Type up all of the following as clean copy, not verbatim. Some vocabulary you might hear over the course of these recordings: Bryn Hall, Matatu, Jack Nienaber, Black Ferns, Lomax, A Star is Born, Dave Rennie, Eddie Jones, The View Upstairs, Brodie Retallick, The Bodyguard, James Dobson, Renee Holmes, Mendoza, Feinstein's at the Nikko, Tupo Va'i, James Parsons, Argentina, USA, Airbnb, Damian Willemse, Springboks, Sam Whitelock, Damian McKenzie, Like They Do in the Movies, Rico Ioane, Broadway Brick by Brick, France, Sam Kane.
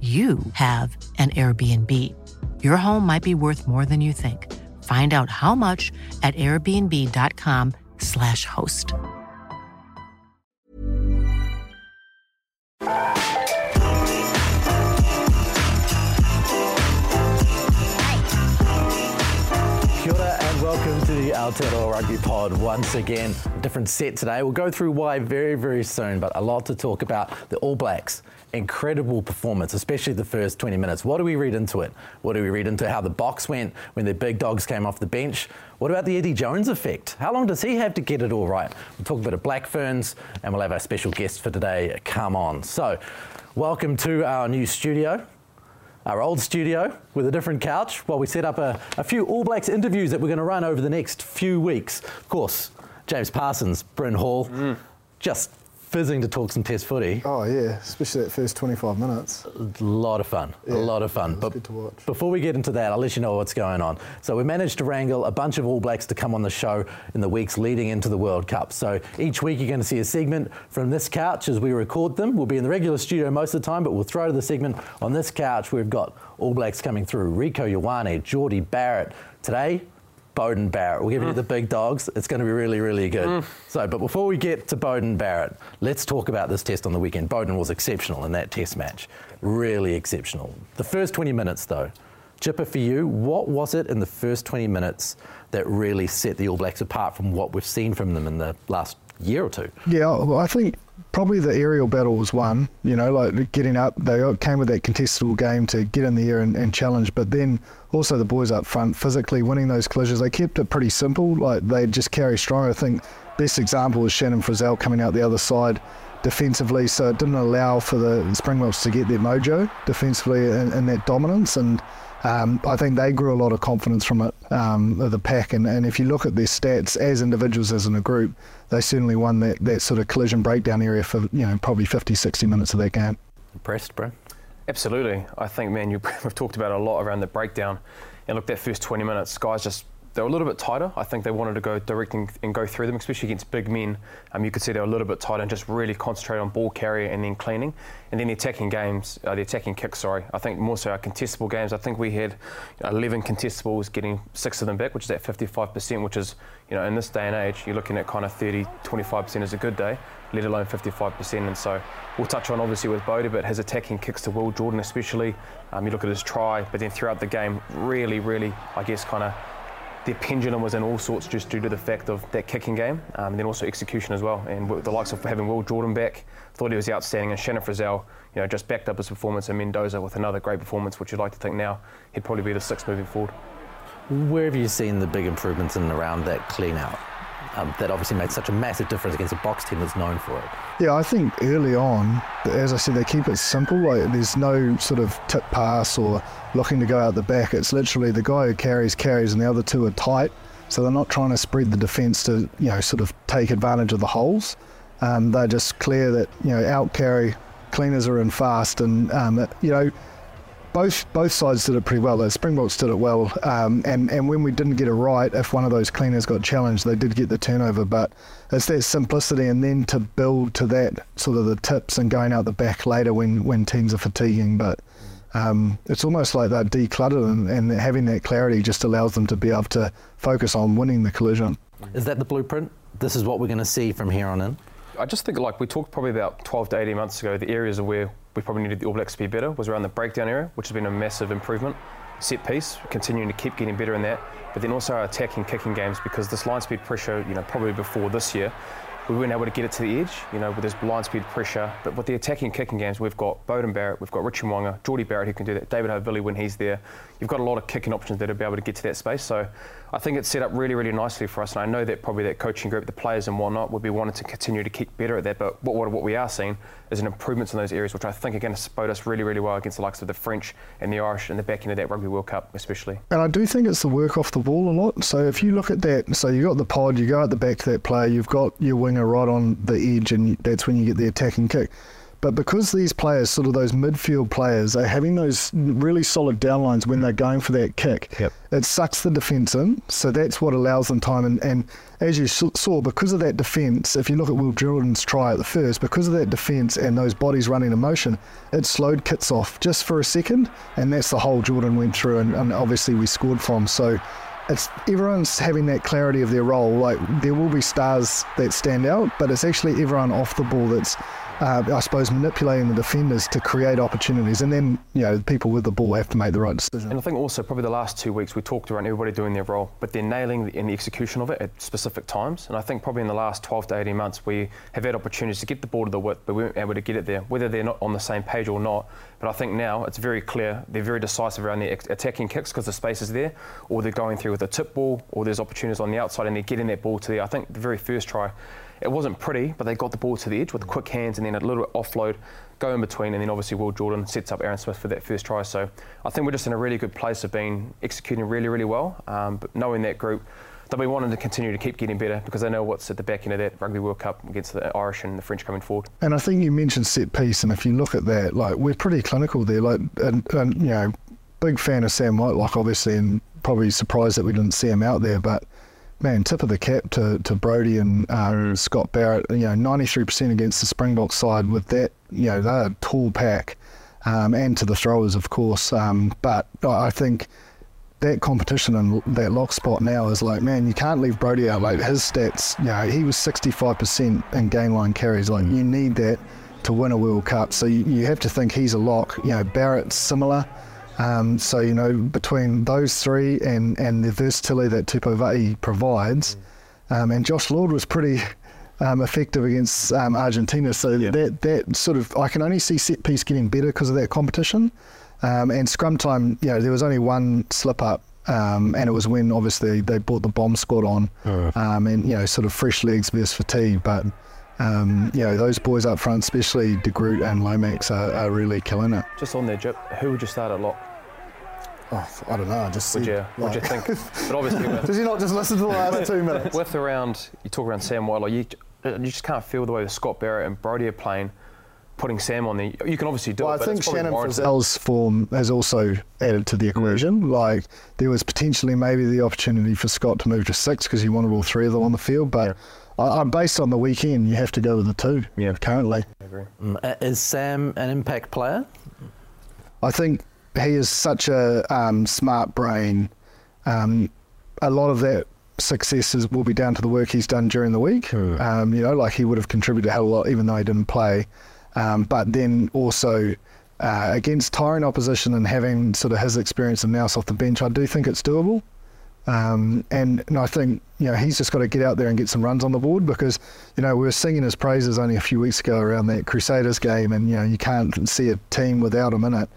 you have an Airbnb. Your home might be worth more than you think. Find out how much at airbnb.com/host. Kia ora and welcome to the Aotearoa Rugby Pod once again. A different set today. We'll go through why very soon, but a lot to talk about. The All Blacks. Incredible performance, especially the first 20 minutes. What do we read into it? What do we read into how the box went when the big dogs came off the bench? What about the Eddie Jones effect? How long does he have to get it all right? We'll talk a bit of Black Ferns, and we'll have our special guest for today come on. So, welcome to our new studio, our old studio with a different couch, while we set up a few All Blacks interviews that we're going to run over the next few weeks. Of course, James Parsons, Bryn Hall, just fizzing to talk some test footy. Oh yeah, especially that first 25 minutes. A lot of fun, yeah, a lot of fun. But good to watch. Before we get into that, I'll let you know what's going on. So we managed to wrangle a bunch of All Blacks to come on the show in the weeks leading into the World Cup. So each week you're going to see a segment from this couch as we record them. We'll be in the regular studio most of the time, but we'll throw to the segment on this couch. We've got All Blacks coming through. Rico Ioane, Jordie Barrett. Today, Beauden Barrett. We'll give you the big dogs. It's going to be really good. So, but before we get to Beauden Barrett, let's talk about this test on the weekend. Beauden was exceptional in that test match. Really exceptional. The first 20 minutes, though. Chipper, for you, what was it in the first 20 minutes that really set the All Blacks apart from what we've seen from them in the last year or two? Yeah, well, I think probably the aerial battle was one. You know, like getting up, they came with that contestable game to get in the air and challenge, but then also the boys up front physically winning those collisions. They kept it pretty simple, like they just carry strong. I think best example is Shannon Frizell coming out the other side defensively, so it didn't allow for the Springboks to get their mojo defensively and that dominance, and I think they grew a lot of confidence from it, the pack, and if you look at their stats as individuals, as in a group, they certainly won that sort of collision breakdown area for, you know, probably 50, 60 minutes of that game. Impressed, bro? Absolutely. I think, man, we've talked about a lot around the breakdown, and look, that first 20 minutes, guys just, they were a little bit tighter. I think they wanted to go direct and go through them, especially against big men. You could see they were a little bit tighter and just really concentrate on ball carrier and then cleaning. And then the attacking games, the attacking kicks, sorry. I think more so our contestable games. I think we had 11 contestables, getting 6 of them back, which is at 55%, which is, you know, in this day and age, you're looking at kind of 30, 25% is a good day, let alone 55%. And so we'll touch on obviously with Bodie, but his attacking kicks to Will Jordan especially. You look at his try, but then throughout the game, really, I guess, kind of, their pendulum was in all sorts just due to the fact of that kicking game, and then also execution as well. And with the likes of having Will Jordan back, thought he was outstanding, and Shannon Frizell, you know, just backed up his performance, and Mendoza with another great performance, which you'd like to think now he'd probably be the sixth moving forward. Where have you seen the big improvements in and around that clean out? That obviously made such a massive difference against a box team that's known for it. Yeah, I think early on, as I said, they keep it simple. Like, there's no sort of tip pass or looking to go out the back. It's literally the guy who carries, and the other two are tight. So they're not trying to spread the defence to, you know, sort of take advantage of the holes. They're just clear that, you know, out carry, cleaners are in fast, and, you know, Both sides did it pretty well. The Springboks did it well, and when we didn't get it right, if one of those cleaners got challenged, they did get the turnover. But it's that simplicity, and then to build to that sort of the tips and going out the back later when teams are fatiguing. But it's almost like they're decluttered, and having that clarity just allows them to be able to focus on winning the collision. Is that the blueprint? This is what we're going to see from here on in? I just think, like we talked probably about 12 to 18 months ago, the areas of where we probably needed the All Blacks to be better was around the breakdown area, which has been a massive improvement. Set piece, continuing to keep getting better in that, but then also our attacking, kicking games, because this line speed pressure, you know, probably before this year, we weren't able to get it to the edge, you know, with this blind speed pressure. But with the attacking, kicking games, we've got Beauden Barrett, we've got Richie Mo'unga, Jordie Barrett who can do that, David Hovilli when he's there. You've got a lot of kicking options there to be able to get to that space. So I think it's set up really, really nicely for us. And I know that probably that coaching group, the players and whatnot, would be wanting to continue to keep better at that. But what we are seeing is an improvement in those areas, which I think are going to spot us really, really well against the likes of the French and the Irish and the back end of that Rugby World Cup especially. And I do think it's the work off the ball a lot. So if you look at that, so you've got the pod, you go at the back to that player, you've got your winger right on the edge, and that's when you get the attack and kick. But because these players, sort of those midfield players, are having those really solid downlines when they're going for that kick, yep, it sucks the defence in, so that's what allows them time. And as you saw, because of that defence, if you look at Will Jordan's try at the first, because of that defence and those bodies running in motion, it slowed Kits off just for a second, and that's the hole Jordan went through, and obviously we scored from. So it's everyone's having that clarity of their role. Like, there will be stars that stand out, but it's actually everyone off the ball that's, I suppose, manipulating the defenders to create opportunities. And then, you know, people with the ball have to make the right decision. And I think also probably the last 2 weeks we talked around everybody doing their role, but they're nailing in the execution of it at specific times. And I think probably in the last 12 to 18 months we have had opportunities to get the ball to the width, but we weren't able to get it there, whether they're not on the same page or not. But I think now it's very clear, they're very decisive around their attacking kicks because the space is there, or they're going through with a tip ball, or there's opportunities on the outside and they're getting that ball to the, I think the very first try, it wasn't pretty, but they got the ball to the edge with quick hands and then a little bit offload, go in between, and then obviously Will Jordan sets up Aaron Smith for that first try. So I think we're just in a really good place of being executing really, really well, but knowing that group, they'll be wanting to continue to keep getting better because they know what's at the back end of that Rugby World Cup against the Irish and the French coming forward. And I think you mentioned set piece, and if you look at that, like, we're pretty clinical there. Like, and you know, big fan of Sam Whitelock, obviously, and probably surprised that we didn't see him out there, but man, tip of the cap to Brodie and Scott Barrett. You know, 93% against the Springboks side with that, you know, they're a tall pack, and to the throwers, of course. But I think that competition and that lock spot now is like, man, you can't leave Brodie out. Like, his stats, you know, he was 65% in game line carries. Like, you need that to win a World Cup. So you have to think he's a lock. You know, Barrett's similar. So, you know, between those three and the versatility that Tupo Va'i provides, and Josh Lord was pretty effective against Argentina. So yeah, that sort of, I can only see set piece getting better because of that competition. And scrum time, you know, there was only one slip up, and it was when obviously they brought the bomb squad on, and, you know, sort of fresh legs versus fatigue. But you know, those boys up front, especially De Groot and Lomax, are really killing it. Just on their drip, who would you start at lock? Oh, I don't know, I just would you think? But obviously, does he not just listen to the last 2 minutes? With around, you talk around Sam Whitelock, you just can't feel the way that Scott Barrett and Brodie are playing, putting Sam on there. You can obviously do it, but I think Shannon Frizell's form has also added to the equation. Like, there was potentially maybe the opportunity for Scott to move to six because he wanted all three of them on the field, but I'm based on the weekend, you have to go with the two currently. I agree. Is Sam an impact player? I think he is such a smart brain. A lot of that successes will be down to the work he's done during the week. You know, like, he would have contributed a hell of a lot even though he didn't play. But then also against tiring opposition and having sort of his experience and nous off the bench, I do think it's doable. And I think, you know, he's just got to get out there and get some runs on the board because, you know, we were singing his praises only a few weeks ago around that Crusaders game, and, you know, you can't see a team without him in it.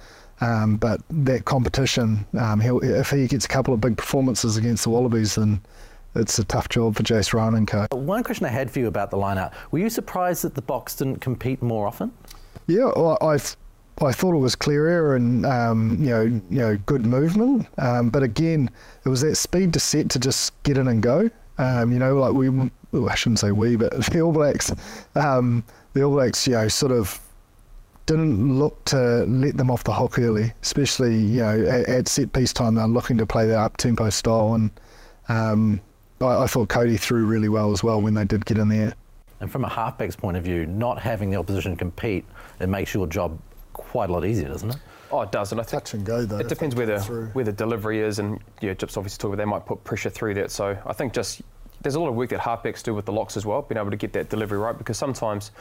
But that competition, if he gets a couple of big performances against the Wallabies, then it's a tough job for Jace Ryan and co. One question I had for you about the line-out. Were you surprised that the box didn't compete more often? Yeah, well, I thought it was clear air and you know good movement, but again it was that speed to set to just get in and go. You know, like I shouldn't say we, but the All Blacks, you know, sort of didn't look to let them off the hook early, especially, you know, at set piece time. They're looking to play their up tempo style, and I thought Cody threw really well as well when they did get in there. And from a halfback's point of view, not having the opposition compete, it makes your job quite a lot easier, doesn't it? Oh, it does, and I think touch and go, though, it depends where the delivery is, and yeah, Gyps obviously talking about they might put pressure through that. So I think just there's a lot of work that halfbacks do with the locks as well, being able to get that delivery right, because sometimes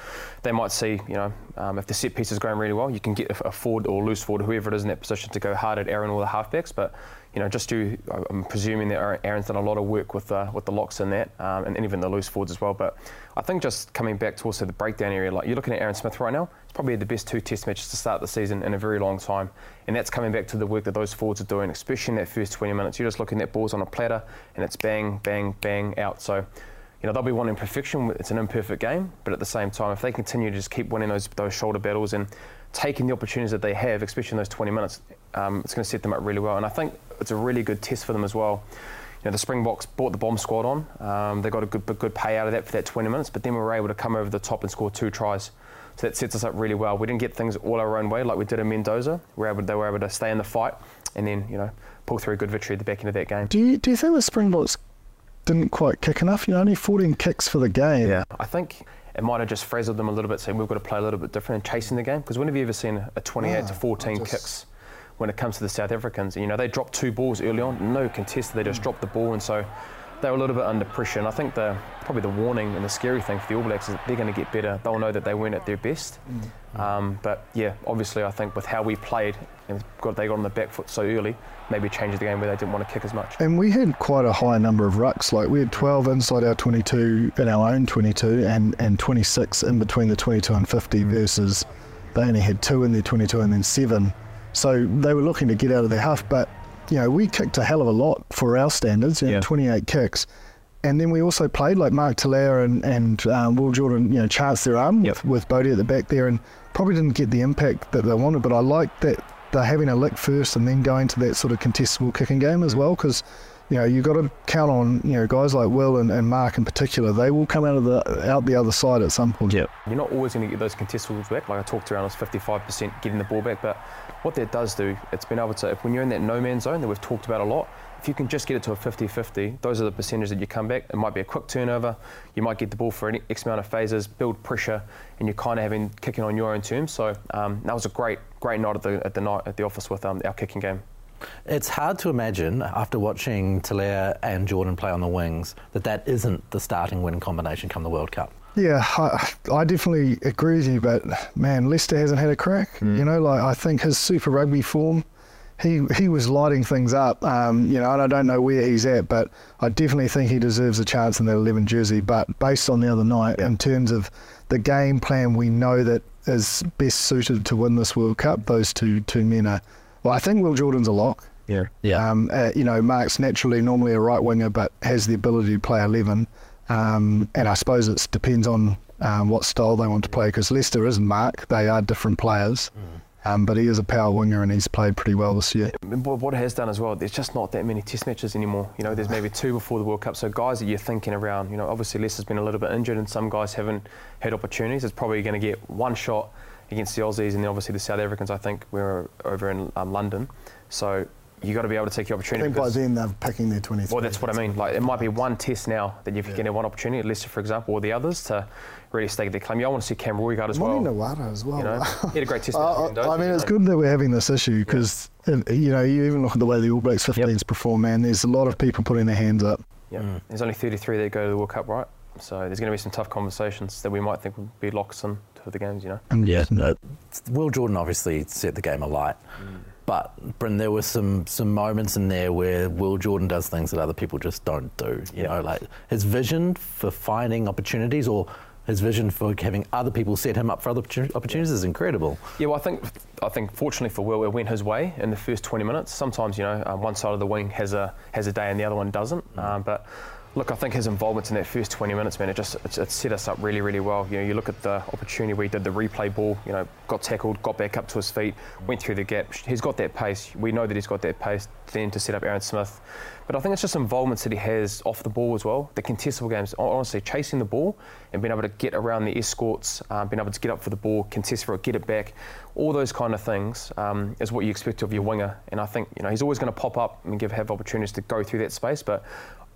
they might see, you know, if the set piece is going really well, you can get a forward or loose forward, whoever it is in that position, to go hard at Aaron or the halfbacks. But, you know, I'm presuming that Aaron's done a lot of work with the locks in that, and even the loose forwards as well. But I think just coming back to also the breakdown area, like you're looking at Aaron Smith right now, it's probably the best two test matches to start the season in a very long time. And that's coming back to the work that those forwards are doing, especially in that first 20 minutes. You're just looking at balls on a platter and it's bang, bang, bang out. So, you know, they'll be wanting perfection. It's an imperfect game, but at the same time, if they continue to just keep winning those shoulder battles and taking the opportunities that they have, especially in those 20 minutes, it's going to set them up really well. And I think it's a really good test for them as well. You know, the Springboks brought the bomb squad on. They got a good pay out of that for that 20 minutes, but then we were able to come over the top and score two tries. So that sets us up really well. We didn't get things all our own way like we did in Mendoza. They were able to stay in the fight and then, you know, pull through a good victory at the back end of that game. Do you think the Springboks didn't quite kick enough? You know, only 14 kicks for the game. Yeah, I think it might have just frazzled them a little bit, saying we've got to play a little bit different and chasing the game. Because when have you ever seen a 28 to 14 kicks when it comes to the South Africans? You know, they dropped two balls early on, no contest, they just dropped the ball, and so they were a little bit under pressure. And I think probably the warning and the scary thing for the All Blacks is that they're going to get better. They'll know that they weren't at their best. But yeah, obviously I think with how we played, and they got on the back foot so early, maybe changed the game where they didn't want to kick as much. And we had quite a high number of rucks. Like we had 12 inside our 22, in our own 22, and 26 in between the 22 and 50 versus they only had 2 in their 22 and then 7. So they were looking to get out of their huff, but you know, we kicked a hell of a lot for our standards, you know, 28 kicks. And then we also played like Mark Talao and Will Jordan, you know, chanced their arm with Brodie at the back there and probably didn't get the impact that they wanted, but I like that they're having a lick first and then going to that sort of contestable kicking game as well, because, you know, you've got to count on, you know, guys like Will and Mark in particular, they will come out the other side at some point. Yep. You're not always going to get those contestables back. Like I talked around, it's 55% getting the ball back, but what that does do, it's been able to, when you're in that no-man's zone that we've talked about a lot, if you can just get it to a 50-50, those are the percentages that you come back. It might be a quick turnover, you might get the ball for an X amount of phases, build pressure, and you're kind of kicking on your own terms. So that was a great night at the office with our kicking game. It's hard to imagine, after watching Talao and Jordan play on the wings, that isn't the starting win combination come the World Cup. Yeah, I definitely agree with you, but man, Leicester hasn't had a crack. You know, like I think his Super Rugby form, he was lighting things up, you know, and I don't know where he's at, but I definitely think he deserves a chance in that 11 jersey. But based on the other night, in terms of the game plan we know that is best suited to win this World Cup, those two men are, well, I think Will Jordan's a lock. Yeah. Yeah. You know, Mark's naturally normally a right winger, but has the ability to play 11. And I suppose it depends on what style they want to play, because Leicester isn't Mark. They are different players. But he is a power winger and he's played pretty well this year. What it has done as well, there's just not that many test matches anymore. You know, there's maybe 2 before the World Cup. So guys that you're thinking around, you know, obviously Leicester's been a little bit injured and some guys haven't had opportunities. It's probably going to get one shot against the Aussies, and then obviously the South Africans, I think, were over in London. So you got to be able to take your opportunity. I think by then they're picking their 23. Well, that's what I mean. Like it might be one test now that you've getting one opportunity, Leicester, for example, or the others, to really stake their claim. Yeah, I want to see Cam Roygaard as well. You know, he had a great test. I mean, it's good that we're having this issue, because you know, you even look at the way the All Blacks 15s perform. Man, there's a lot of people putting their hands up. Yeah, there's only 33 that go to the World Cup, right? So there's going to be some tough conversations that we might think would be locks in to the games, you know? Yeah, no. Will Jordan obviously set the game alight, but Bryn, there were some moments in there where Will Jordan does things that other people just don't do, you know, like his vision for finding opportunities, or his vision for having other people set him up for other opportunities is incredible. Yeah, well, I think fortunately for Will, it went his way in the first 20 minutes. Sometimes, you know, one side of the wing has a day and the other one doesn't, but look, I think his involvement in that first 20 minutes, man, it set us up really, really well. You know, you look at the opportunity where he did the replay ball, you know, got tackled, got back up to his feet, went through the gap. He's got that pace. We know that he's got that pace then to set up Aaron Smith. But I think it's just involvements that he has off the ball as well. The contestable games, honestly, chasing the ball and being able to get around the escorts, being able to get up for the ball, contest for it, get it back, all those kind of things is what you expect of your winger. And I think, you know, he's always going to pop up and have opportunities to go through that space, but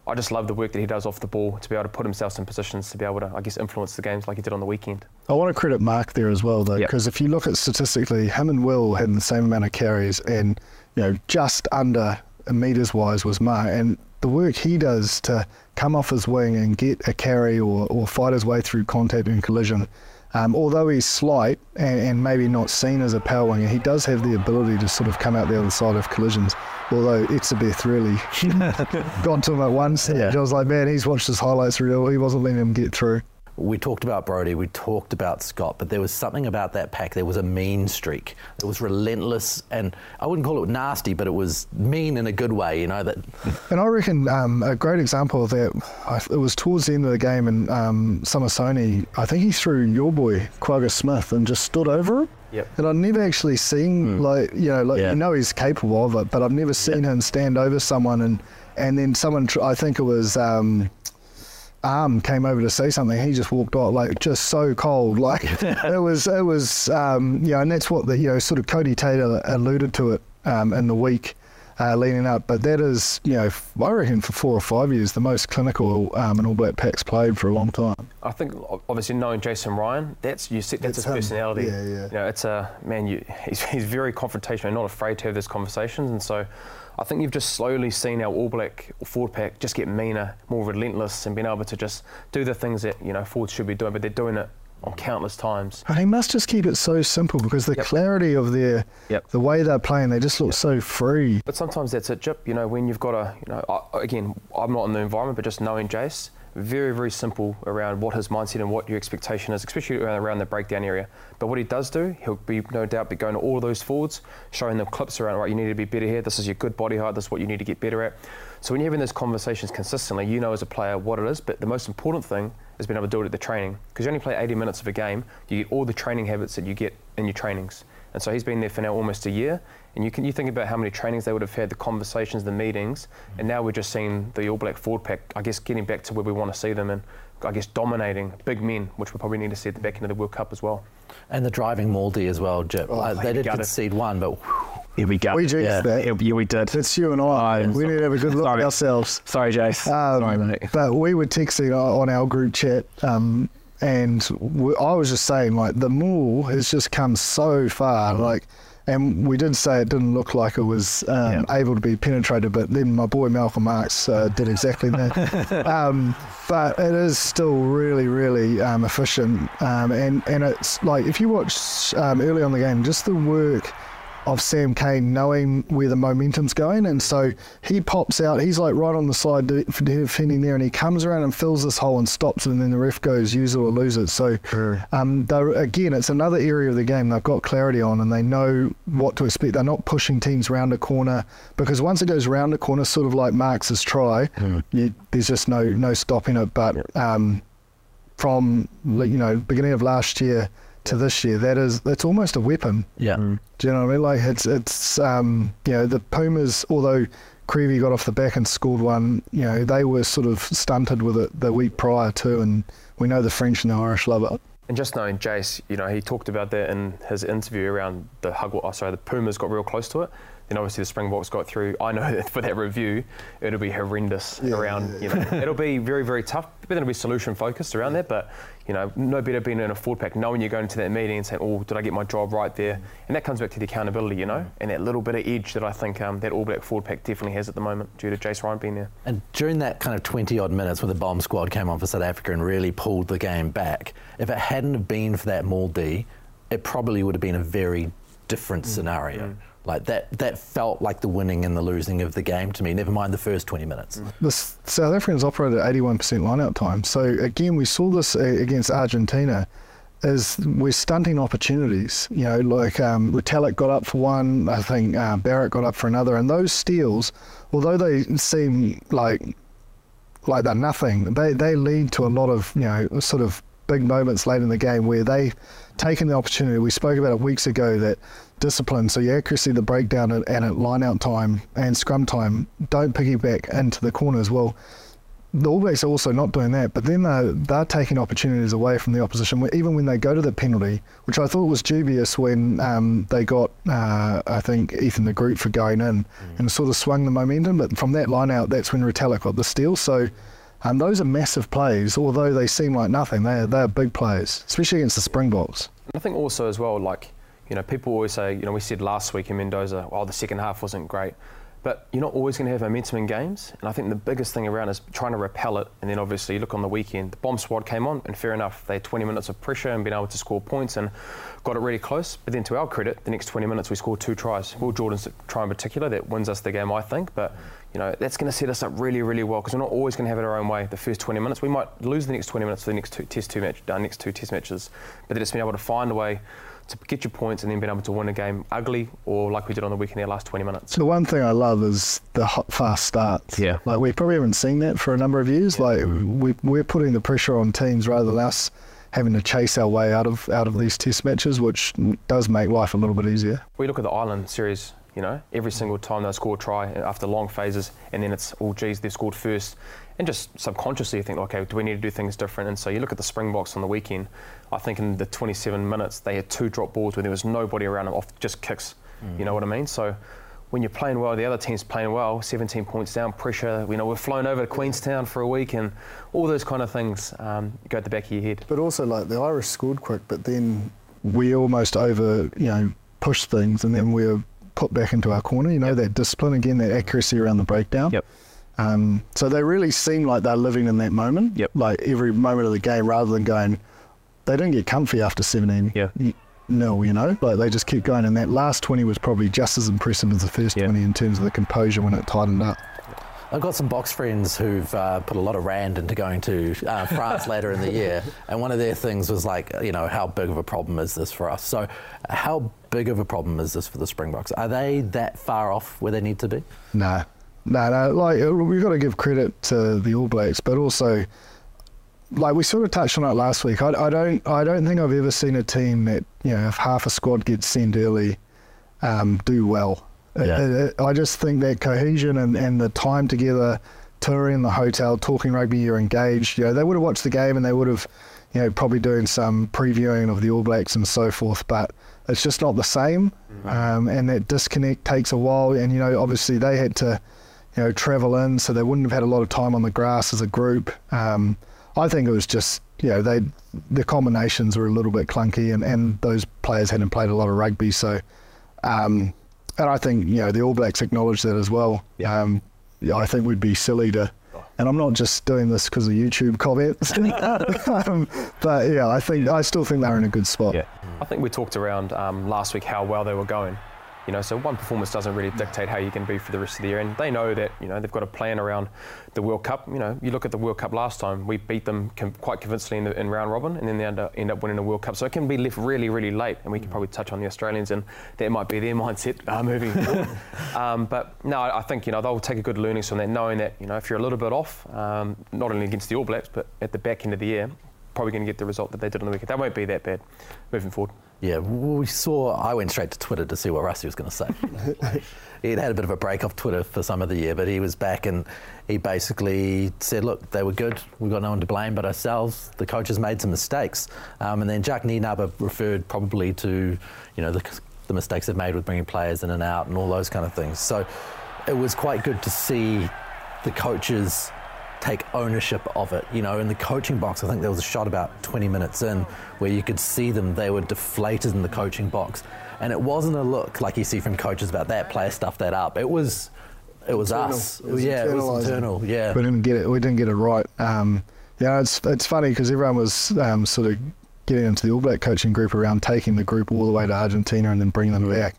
I just love the work that he does off the ball to be able to put himself in positions to be able to, I guess, influence the games like he did on the weekend. I want to credit Mark there as well, though, because if you look at statistically, him and Will had the same amount of carries and, you know, just under metres-wise was Ma, and the work he does to come off his wing and get a carry or fight his way through contact and collision, although he's slight and maybe not seen as a power winger, he does have the ability to sort of come out the other side of collisions. Although Etzebeth really got to him at once. Yeah. I was like, man, he's watched his highlights reel. He wasn't letting him get through. We talked about Brodie, we talked about Scott, but there was something about that pack. There was a mean streak. It was relentless, and I wouldn't call it nasty, but it was mean in a good way, you know. That. And I reckon a great example of that, it was towards the end of the game, and Summersoni, I think he threw your boy, Quagga Smith, and just stood over him. Yep. And I've never actually seen, you know he's capable of it, but I've never seen him stand over someone, and then someone, I think it was... Arm came over to say something. He just walked off, like just so cold. Like it was, and that's what the sort of Cody Taylor alluded to it in the week leading up. But that is, I reckon for 4 or 5 years, the most clinical an All Black pack's played for a long time. I think obviously knowing Jason Ryan, that's his personality. Yeah, yeah. It's a man. He's very confrontational, not afraid to have those conversations, and so. I think you've just slowly seen our All Black forward pack just get meaner, more relentless, and being able to just do the things that forwards should be doing, but they're doing it on countless times. And he must just keep it so simple because the clarity of their, the way they're playing, they just look so free. But sometimes that's it, Jip. When you've got a, again, I'm not in the environment, but just knowing Jace, very, very simple around what his mindset and what your expectation is, especially around the breakdown area. But what he does do, he'll be no doubt be going to all of those forwards, showing them clips around, right, you need to be better here, this is your good body height, this is what you need to get better at. So when you're having those conversations consistently, as a player what it is, but the most important thing is being able to do it at the training. Because you only play 80 minutes of a game, you get all the training habits that you get in your trainings. And so he's been there for now almost a year, and you think about how many trainings they would have had, the conversations, the meetings, and now we're just seeing the All Black forward pack, I guess, getting back to where we want to see them and, I guess, dominating big men, which we probably need to see at the back end of the World Cup as well. And the driving Maldi as well, Jip. They did concede one, but... Here we go. We jinxed that. Yeah, we did. It's you and I. We need to have a good look at ourselves. Sorry, Jace. Sorry, mate. But we were texting on our group chat, and I was just saying, the Maul has just come so far, and we did say it didn't look like it was able to be penetrated, but then my boy Malcolm Marks did exactly that. But it is still really, really efficient, and it's like, if you watch early on the game, just the work of Sam Kane knowing where the momentum's going, and so he pops out, he's right on the side defending there, and he comes around and fills this hole and stops it, and then the ref goes use it or lose it. So again, it's another area of the game they've got clarity on, and they know what to expect. They're not pushing teams round a corner, because once it goes round a corner, sort of like Marx's try, there's just no stopping it. But from beginning of last year to this year, that's almost a weapon. Yeah. Mm. Do you know what I mean? It's the Pumas, although Creevy got off the back and scored one, they were sort of stunted with it the week prior too, and we know the French and the Irish love it. And just knowing Jace, he talked about that in his interview around the Pumas got real close to it. Then obviously the Springboks got through. I know that for that review, it'll be horrendous around, it'll be very, very tough, but then it'll be solution focused around that. But, no better being in a forward pack, knowing you're going to that meeting and saying, did I get my job right there? And that comes back to the accountability, and that little bit of edge that I think that All Black forward pack definitely has at the moment due to Jace Ryan being there. And during that kind of 20 odd minutes when the bomb squad came on for South Africa and really pulled the game back, if it hadn't have been for that Maldi, it probably would have been a very different scenario. Mm. Like that felt like the winning and the losing of the game to me, never mind the first 20 minutes. The South Africans operated at 81% lineout time. So again, we saw this against Argentina, is we're stunting opportunities. Retallick got up for one, I think Barrett got up for another, and those steals, although they seem like they're nothing, they lead to a lot of, sort of big moments late in the game where they've taken the opportunity. We spoke about it weeks ago, that discipline, so your accuracy, the breakdown and at line out time and scrum time, don't piggyback into the corners. Well, the All Blacks are also not doing that, but then they're taking opportunities away from the opposition, even when they go to the penalty, which I thought was dubious when they got, I think, Ethan De Groot for going in and sort of swung the momentum, but from that line out, that's when Retallick got the steal. So those are massive plays, although they seem like nothing, they're big plays, especially against the Springboks. I think also as well, people always say, we said last week in Mendoza, the second half wasn't great. But you're not always going to have momentum in games. And I think the biggest thing around is trying to repel it. And then obviously you look on the weekend, the bomb squad came on and fair enough, they had 20 minutes of pressure and been able to score points and got it really close. But then to our credit, the next 20 minutes we scored two tries. Will Jordan's try in particular, that wins us the game, I think. But you know, that's going to set us up really, really well because we're not always going to have it our own way the first 20 minutes. We might lose the next 20 minutes for the next two test matches. But then it's been able to find a way to get your points and then being able to win a game ugly or like we did on the weekend, our last 20 minutes. The one thing I love is the hot, fast starts. Yeah. Like we probably haven't seen that for a number of years. Yeah. Like we're putting the pressure on teams rather than us having to chase our way out of these test matches, which does make life a little bit easier. We look at the Ireland series, you know, every single time they score a try after long phases and then it's, oh geez, they've scored first. And just subconsciously you think, okay, do we need to do things different? And so you look at the Springboks on the weekend, I think in the 27 minutes they had two drop balls where there was nobody around them off just kicks, you know what I mean? So when you're playing well, the other team's playing well, 17 points down, pressure, you know, we've flown over to Queenstown for a week and all those kind of things go at the back of your head. But also like the Irish scored quick, but then we almost over, you know, pushed things and then we were put back into our corner, you know, that discipline again, that accuracy around the breakdown. Yep. So they really seem like they're living in that moment, like every moment of the game rather than going, they didn't get comfy after 17 nil, you know, like they just keep going. And that last 20 was probably just as impressive as the first 20 in terms of the composure when it tightened up. I've got some box friends who've put a lot of rand into going to France later in the year. And one of their things was like, you know, how big of a problem is this for us? So how big of a problem is this for the Springboks? Are they that far off where they need to be? No, like we've got to give credit to the All Blacks, but also, like we sort of touched on it last week. I don't think I've ever seen a team that, you know, if half a squad gets sent early, do well. Yeah. I just think that cohesion and the time together, touring the hotel, talking rugby, you're engaged. You know, they would have watched the game and they would have, you know, probably doing some previewing of the All Blacks and so forth, but it's just not the same. And that disconnect takes a while. And you know, obviously they had to, you know, travel in, so they wouldn't have had a lot of time on the grass as a group. I think it was just, you know, the combinations were a little bit clunky and those players hadn't played a lot of rugby. So, and I think, you know, the All Blacks acknowledged that as well. Yeah. I think we'd be silly to, and I'm not just doing this because of YouTube comments, but yeah, I still think they're in a good spot. Yeah. I think we talked around last week how well they were going. You know, so one performance doesn't really dictate how you can be for the rest of the year. And they know that, you know, they've got a plan around the World Cup. You know, you look at the World Cup last time, we beat them quite convincingly in round robin, and then they end up winning the World Cup. So it can be left really, really late, and we can probably touch on the Australians, and that might be their mindset moving forward. But no, I think, you know, they'll take a good learning from that, knowing that, you know, if you're a little bit off, not only against the All Blacks, but at the back end of the year, probably going to get the result that they did on the weekend. That won't be that bad moving forward. Yeah, I went straight to Twitter to see what Rusty was going to say. He'd had a bit of a break off Twitter for some of the year, but he was back and he basically said, look, they were good. We've got no one to blame but ourselves. The coaches made some mistakes. And then Jack Nienaber referred probably to, you know, the mistakes they've made with bringing players in and out and all those kind of things. So it was quite good to see the coaches take ownership of it, you know. In the coaching box, I think there was a shot about 20 minutes in where you could see them, they were deflated in the coaching box. And it wasn't a look like you see from coaches about that player stuffed that up. It was internal. Us. It was internal, yeah. We didn't get it right. Yeah, it's funny because everyone was sort of getting into the All Black coaching group around taking the group all the way to Argentina and then bringing them back.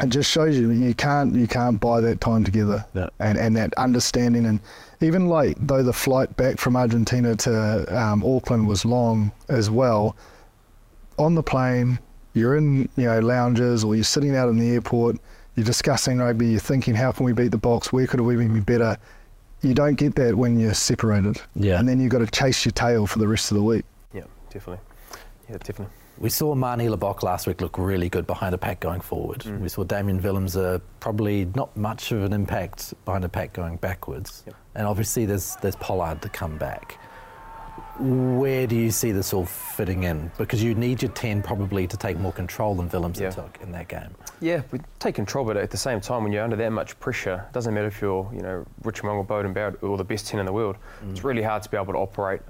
It just shows you can't buy that time together and that understanding. And even like though the flight back from Argentina to Auckland was long as well, on the plane you're in, you know, lounges or you're sitting out in the airport, you're discussing rugby, you're thinking how can we beat the box, where could we be better. You don't get that when you're separated. Yeah. And then you've got to chase your tail for the rest of the week. Yeah, definitely. Yeah, definitely. We saw Marnie Lebok last week look really good behind the pack going forward. We saw Damian Willemse probably not much of an impact behind the pack going backwards. Yep. And obviously there's Pollard to come back. Where do you see this all fitting in? Because you need your 10 probably to take more control than Willemse took in that game. Yeah, we take control, but at the same time, when you're under that much pressure, it doesn't matter if you're, you know, Richie Mo'unga, Beauden Barrett, or the best 10 in the world. Mm. It's really hard to be able to operate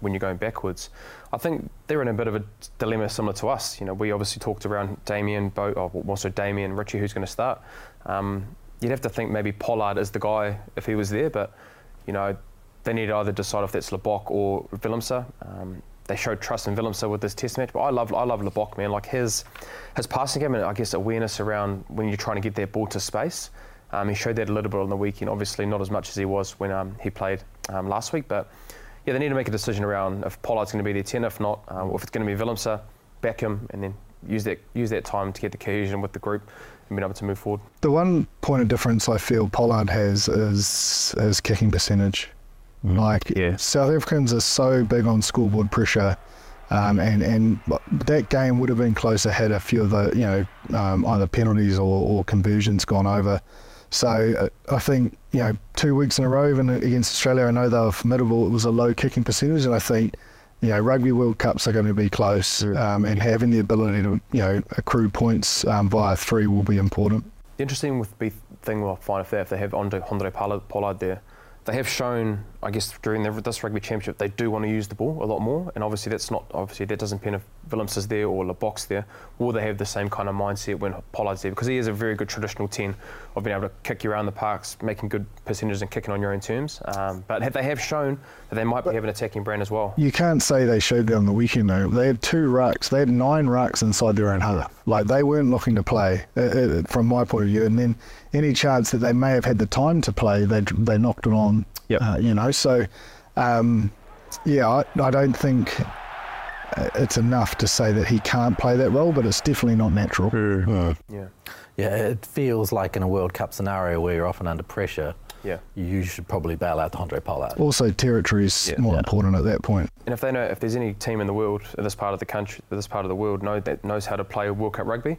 when you're going backwards. I think they're in a bit of a dilemma similar to us. You know, we obviously talked around Damian, Richie, who's going to start. You'd have to think maybe Pollard is the guy if he was there, but, you know, they need to either decide if that's Lebok or Willemse. They showed trust in Willemse with this test match, but I love Lebok, man. Like his passing game and I guess awareness around when you're trying to get that ball to space. He showed that a little bit on the weekend. Obviously, not as much as he was when he played last week. But yeah, they need to make a decision around if Pollard's going to be their 10, if not, or if it's going to be Willemse, back him, and then use that time to get the cohesion with the group and being able to move forward. The one point of difference I feel Pollard has is his kicking percentage. South Africans are so big on scoreboard pressure, and that game would have been closer had a few of the, you know, either penalties or conversions gone over. So I think, you know, 2 weeks in a row, even against Australia, I know they were formidable. It was a low kicking percentage, and I think, you know, Rugby World Cups are going to be close, and having the ability to, you know, accrue points via three will be important. The interesting thing we'll find if they have Handré Pollard there. They have shown, I guess, during this Rugby Championship, they do want to use the ball a lot more, and that doesn't depend if Willemse is there or Lebok's there. Will they have the same kind of mindset when Pollard's there? Because he is a very good traditional 10 of being able to kick you around the parks, making good percentages and kicking on your own terms. But they have shown that they might have an attacking brand as well. You can't say they showed that on the weekend, though. They had 2 rucks. They had 9 rucks inside their own hurra. Like, they weren't looking to play, from my point of view. And then any chance that they may have had the time to play, they knocked it on. Yep. You know, so I don't think it's enough to say that he can't play that role, but it's definitely not natural. Yeah, it feels like in a World Cup scenario where you're often under pressure, you should probably bail out Handré Pollard. Also, territory is more important at that point. And if they know, if there's any team in the world, in this part of the country, that knows how to play World Cup rugby,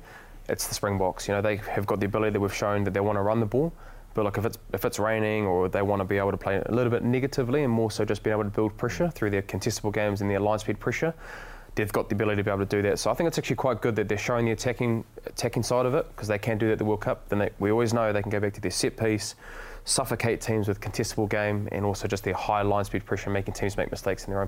it's the Springboks. You know, they have got the ability that we've shown that they want to run the ball. But like if it's raining, or they want to be able to play a little bit negatively and more so just being able to build pressure through their contestable games and their line speed pressure, they've got the ability to be able to do that. So I think it's actually quite good that they're showing the attacking side of it, because they can do that at the World Cup. Then we always know they can go back to their set piece, suffocate teams with contestable game, and also just their high line speed pressure, making teams make mistakes in their own.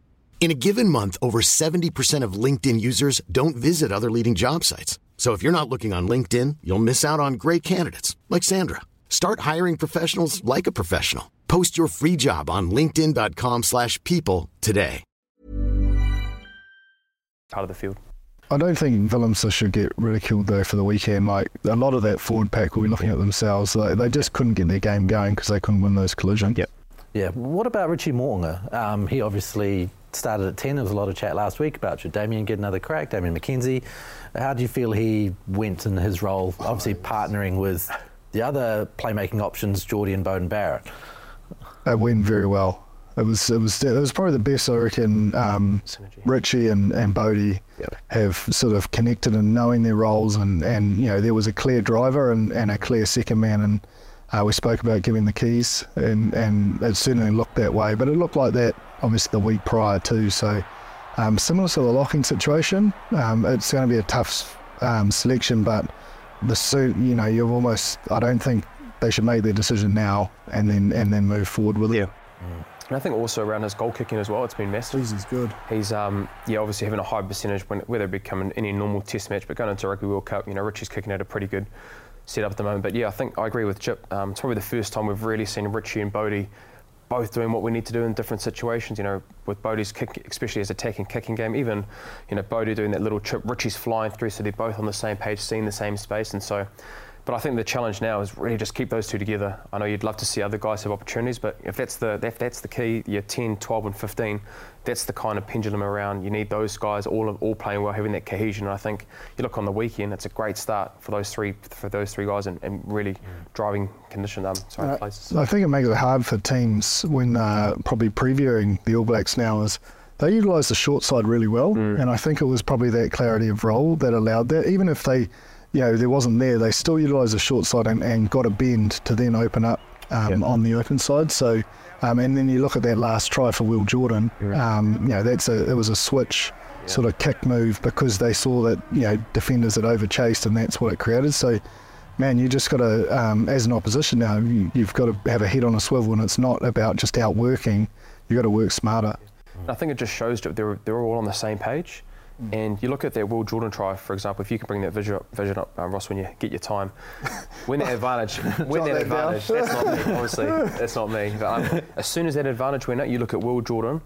In a given month, over 70% of LinkedIn users don't visit other leading job sites. So if you're not looking on LinkedIn, you'll miss out on great candidates like Sandra. Start hiring professionals like a professional. Post your free job on linkedin.com/people today. Part of the field. I don't think Willemse should get ridiculed though for the weekend. Like, a lot of that forward pack will be looking at themselves. They just couldn't get their game going because they couldn't win those collisions. Yep. Yeah. What about Richie Mo'unga? He obviously started at 10. There was a lot of chat last week about should Damian get another crack, Damian McKenzie. How do you feel he went in his role, obviously partnering with the other playmaking options, Jordie and Beauden Barrett? It went very well. It was probably the best, I reckon. Richie and Bodie have sort of connected and knowing their roles, and you know, there was a clear driver and a clear second man, and we spoke about giving the keys, and it certainly looked that way, but it looked like that obviously the week prior too. So similar to the locking situation, it's going to be a tough selection, but the suit, you know, you've almost, I don't think they should make their decision now and then move forward with it. Yeah. Mm. And I think also around his goal kicking as well, it's been massive. He's good. He's obviously having a high percentage whether it become any normal test match, but going into Rugby World Cup, you know, Richie's kicking at a pretty good set up at the moment. But yeah, I think I agree with Chip. It's probably the first time we've really seen Richie and Bodie both doing what we need to do in different situations, you know, with Bodie's kick, especially his attack and kicking game, even, you know, Bodie doing that little chip, Richie's flying through, so they're both on the same page, seeing the same space, and so, but I think the challenge now is really just keep those two together. I know you'd love to see other guys have opportunities, but if that's the key, you're 10, 12 and 15, that's the kind of pendulum around. You need those guys all playing well, having that cohesion. And I think you look on the weekend, it's a great start for those three guys and really driving condition places. I think it makes it hard for teams when probably previewing the All Blacks now is they utilise the short side really well, and I think it was probably that clarity of role that allowed that. Even if they, you know, there wasn't there, they still utilised the short side and got a bend to then open up on the open side. So, and then you look at that last try for Will Jordan, you know, it was a switch sort of kick move because they saw that, you know, defenders had overchased, and that's what it created. So, man, you just got to, as an opposition now, you've got to have a head on a swivel, and it's not about just outworking, you've got to work smarter. I think it just shows that they're all on the same page. And you look at that Will Jordan try, for example, if you can bring that vision up, Ross, when you get your time. When that advantage, that's not me, honestly, that's not me. But as soon as that advantage went up, you look at Will Jordan,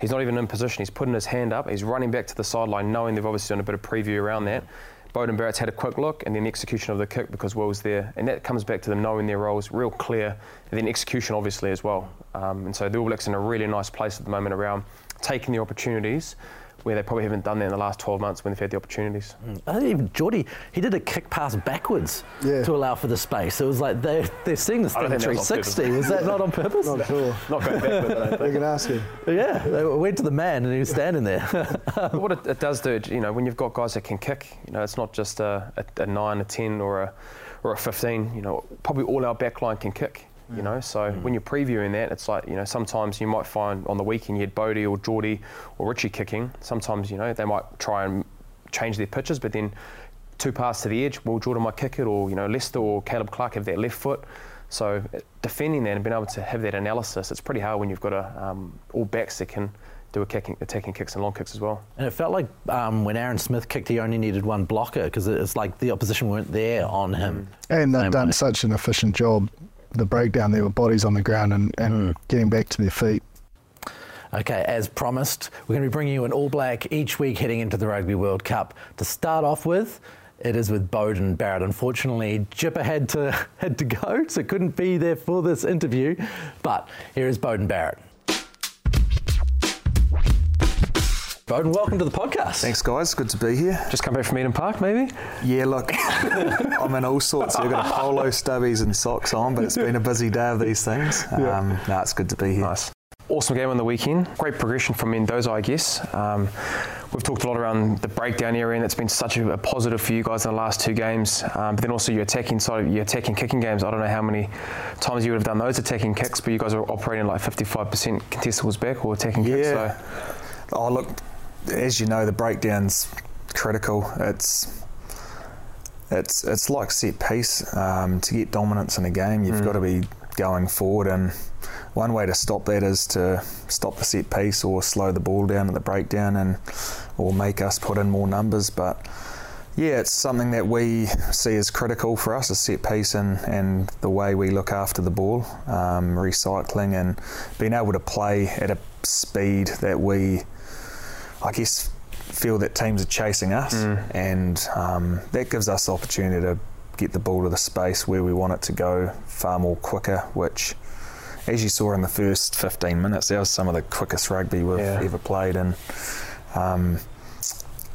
he's not even in position, he's putting his hand up, he's running back to the sideline, knowing they've obviously done a bit of preview around that. Beauden Barrett's had a quick look, and then the execution of the kick because Will's there, and that comes back to them knowing their roles, real clear, and then execution obviously as well. And so the All Blacks in a really nice place at the moment around taking the opportunities where they probably haven't done that in the last 12 months when they've had the opportunities. I think even Jordie, he did a kick pass backwards to allow for the space. It was like they're seeing this thing 360. Was that not on purpose? Not sure. Not going backward, I don't think. You can ask him. Yeah, they went to the man and he was standing there. But what it does do, you know, when you've got guys that can kick, you know, it's not just a 9, a 10 or a 15, you know, probably all our back line can kick. You know, so when you're previewing that, it's like, you know, sometimes you might find on the weekend you had Bodie or Jordie or Richie kicking. Sometimes, you know, they might try and change their pitches, but then two passes to the edge, well, Jordan might kick it, or, you know, Leicester or Caleb Clarke have that left foot. So defending that and being able to have that analysis, it's pretty hard when you've got a all backs that can do attacking kicks and long kicks as well. And it felt like when Aaron Smith kicked, he only needed one blocker because it's like the opposition weren't there on him. And they've done such an efficient job. The breakdown, there were bodies on the ground and getting back to their feet. Okay, as promised, we're going to be bringing you an All Black each week heading into the Rugby World Cup. To start off with, it is with Beauden Barrett. Unfortunately, Jipper had to go, so couldn't be there for this interview. But here is Beauden Barrett. Beauden, welcome to the podcast. Thanks, guys. Good to be here. Just come back from Eden Park, maybe? Yeah, look, I'm in all sorts. I've got a polo, stubbies and socks on, but it's been a busy day of these things. It's good to be here. Nice. Awesome game on the weekend. Great progression from Mendoza, I guess. We've talked a lot around the breakdown area, and it's been such a positive for you guys in the last two games. But then also your attacking side, your attacking kicking games. I don't know how many times you would have done those attacking kicks, but you guys are operating like 55% contestables back or attacking kicks. Yeah. So. Oh, look, as you know, the breakdown's critical. It's like set piece. To get dominance in a game, you've got to be going forward, and one way to stop that is to stop the set piece or slow the ball down at the breakdown, and or make us put in more numbers. But yeah, it's something that we see as critical for us, a set piece and the way we look after the ball, recycling and being able to play at a speed that we, I guess, feel that teams are chasing us, and that gives us the opportunity to get the ball to the space where we want it to go far more quicker, which, as you saw in the first 15 minutes, that was some of the quickest rugby we've ever played. And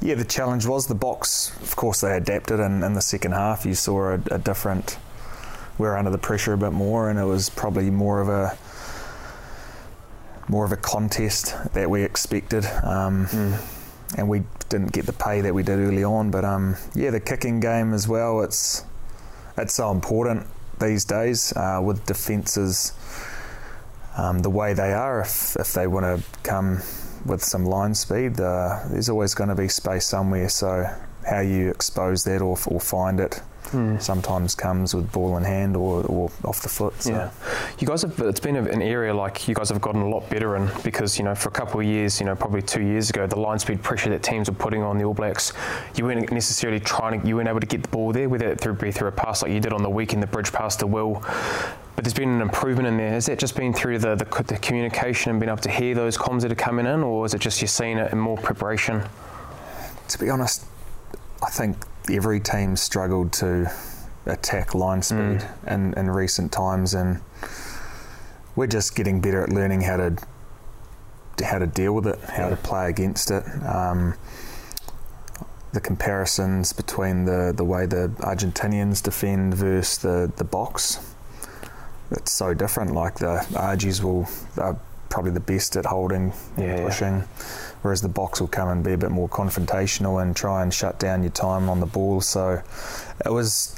the challenge was the box. Of course, they adapted, and in the second half you saw a different, we were under the pressure a bit more, and it was probably more of a contest that we expected, and we didn't get the pay that we did early on. But the kicking game as well, it's so important these days with defences, the way they are. If they want to come with some line speed, there's always going to be space somewhere, so how you expose that or find it sometimes comes with ball in hand or off the foot. So. Yeah, you guys it's been an area like you guys have gotten a lot better in, because, you know, for a couple of years, you know, probably 2 years ago, the line speed pressure that teams were putting on the All Blacks, you weren't able to get the ball there, whether it be through a pass like you did on the weekend, the bridge pass to Will, But there's been an improvement in there. Has that just been through the communication and being able to hear those comms that are coming in, or is it just you're seeing it in more preparation? To be honest, I think every team struggled to attack line speed in recent times, and we're just getting better at learning how to deal with it, how to play against it. The comparisons between the way the Argentinians defend versus the box, it's so different. Like the Argies are probably the best at holding and pushing, whereas the box will come and be a bit more confrontational and try and shut down your time on the ball. So it was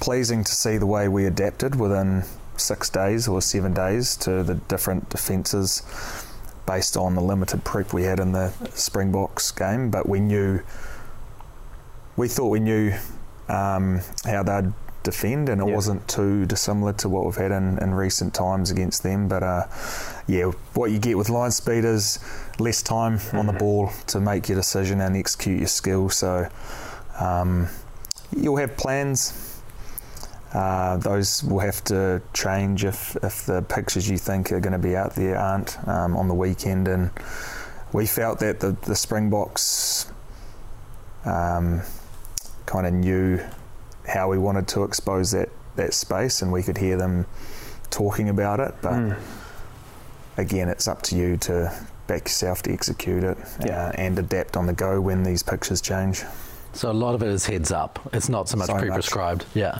pleasing to see the way we adapted within 6 days or 7 days to the different defences based on the limited prep we had in the Springboks game. But we thought we knew how they'd defend, and it wasn't too dissimilar to what we've had in recent times against them. But what you get with line speed is less time on the ball to make your decision and execute your skill. So you'll have plans. Those will have to change if the pictures you think are going to be out there aren't on the weekend. And we felt that the Springboks kind of knew how we wanted to expose that space, and we could hear them talking about it. But again, it's up to you to back yourself to execute it and adapt on the go when these pictures change. So a lot of it is heads up. It's not so much pre-prescribed. Yeah.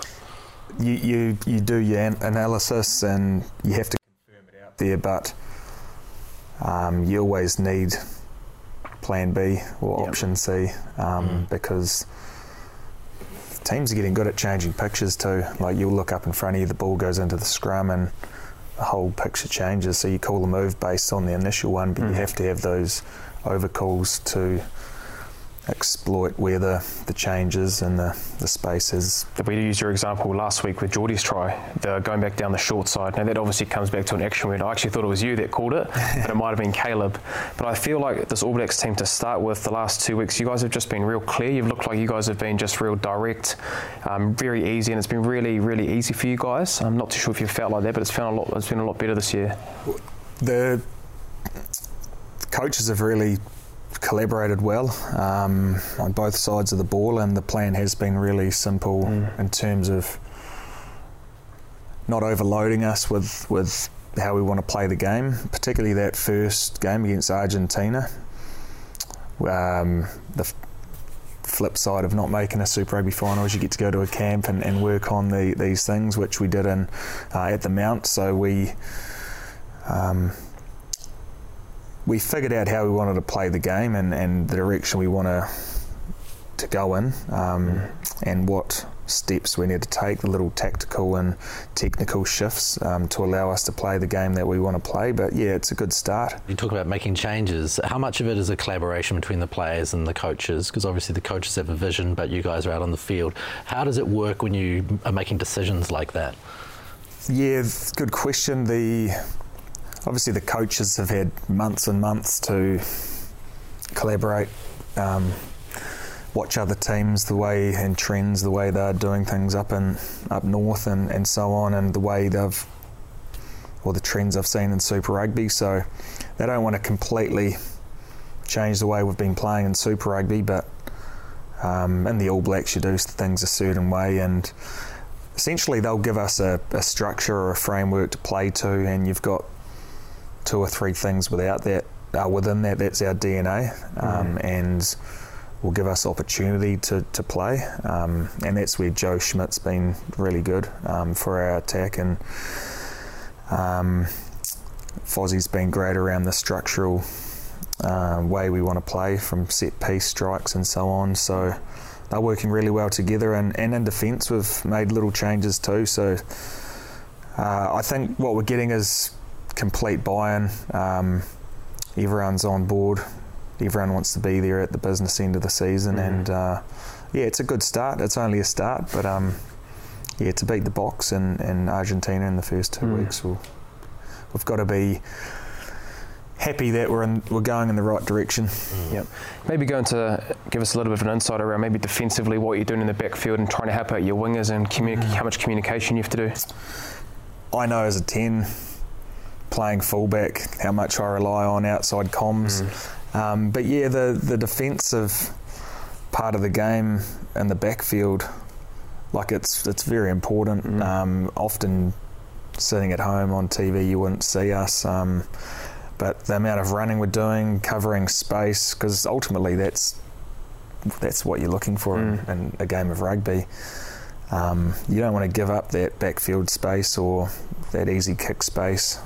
You do your analysis and you have to confirm it out there, but you always need plan B or option C because teams are getting good at changing pictures too. Like you'll look up in front of you, the ball goes into the scrum and the whole picture changes. So you call the move based on the initial one, but you have to have those overcalls to exploit where the changes and the space is. If we use your example last week with Jordie's try, they're going back down the short side. Now that obviously comes back to an action word. I actually thought it was you that called it, but it might have been Caleb. But I feel like this All Blacks team to start with, the last 2 weeks, you guys have just been real clear. You've looked like you guys have been just real direct, very easy, and it's been really, really easy for you guys. I'm not too sure if you felt like that, but it's been a lot better this year. The coaches have really collaborated well on both sides of the ball, and the plan has been really simple in terms of not overloading us with how we want to play the game, particularly that first game against Argentina. The flip side of not making a Super Rugby final is you get to go to a camp and work on these things, which we did in at the Mount. So we figured out how we wanted to play the game and the direction we want to go in and what steps we need to take, the little tactical and technical shifts to allow us to play the game that we want to play. But yeah, it's a good start. You talk about making changes. How much of it is a collaboration between the players and the coaches? Because obviously the coaches have a vision, but you guys are out on the field. How does it work when you are making decisions like that? Yeah, good question. Obviously the coaches have had months and months to collaborate, watch other teams, the way and trends, the way they're doing things up north and so on, and the way the trends I've seen in Super Rugby. So they don't want to completely change the way we've been playing in Super Rugby, but in the All Blacks you do things a certain way, and essentially they'll give us a structure or a framework to play to, and you've got two or three things within that's our DNA, and will give us opportunity to play, and that's where Joe Schmidt's been really good for our attack, and Fozzie's been great around the structural way we want to play from set piece strikes and so on. So they're working really well together, and in defence we've made little changes too. So I think what we're getting is complete buy-in. Everyone's on board. Everyone wants to be there at the business end of the season, and it's a good start. It's only a start, but to beat the box and Argentina in the first two weeks, we've got to be happy that we're going in the right direction. Yep. Maybe going to give us a little bit of an insight around maybe defensively what you're doing in the backfield and trying to help out your wingers and how much communication you have to do. I know as a 10 playing fullback how much I rely on outside comms. But yeah, the defensive part of the game and the backfield, like it's very important. Often sitting at home on TV, you wouldn't see us. But the amount of running we're doing, covering space, because ultimately that's what you're looking for in a game of rugby. You don't want to give up that backfield space or that easy kick space.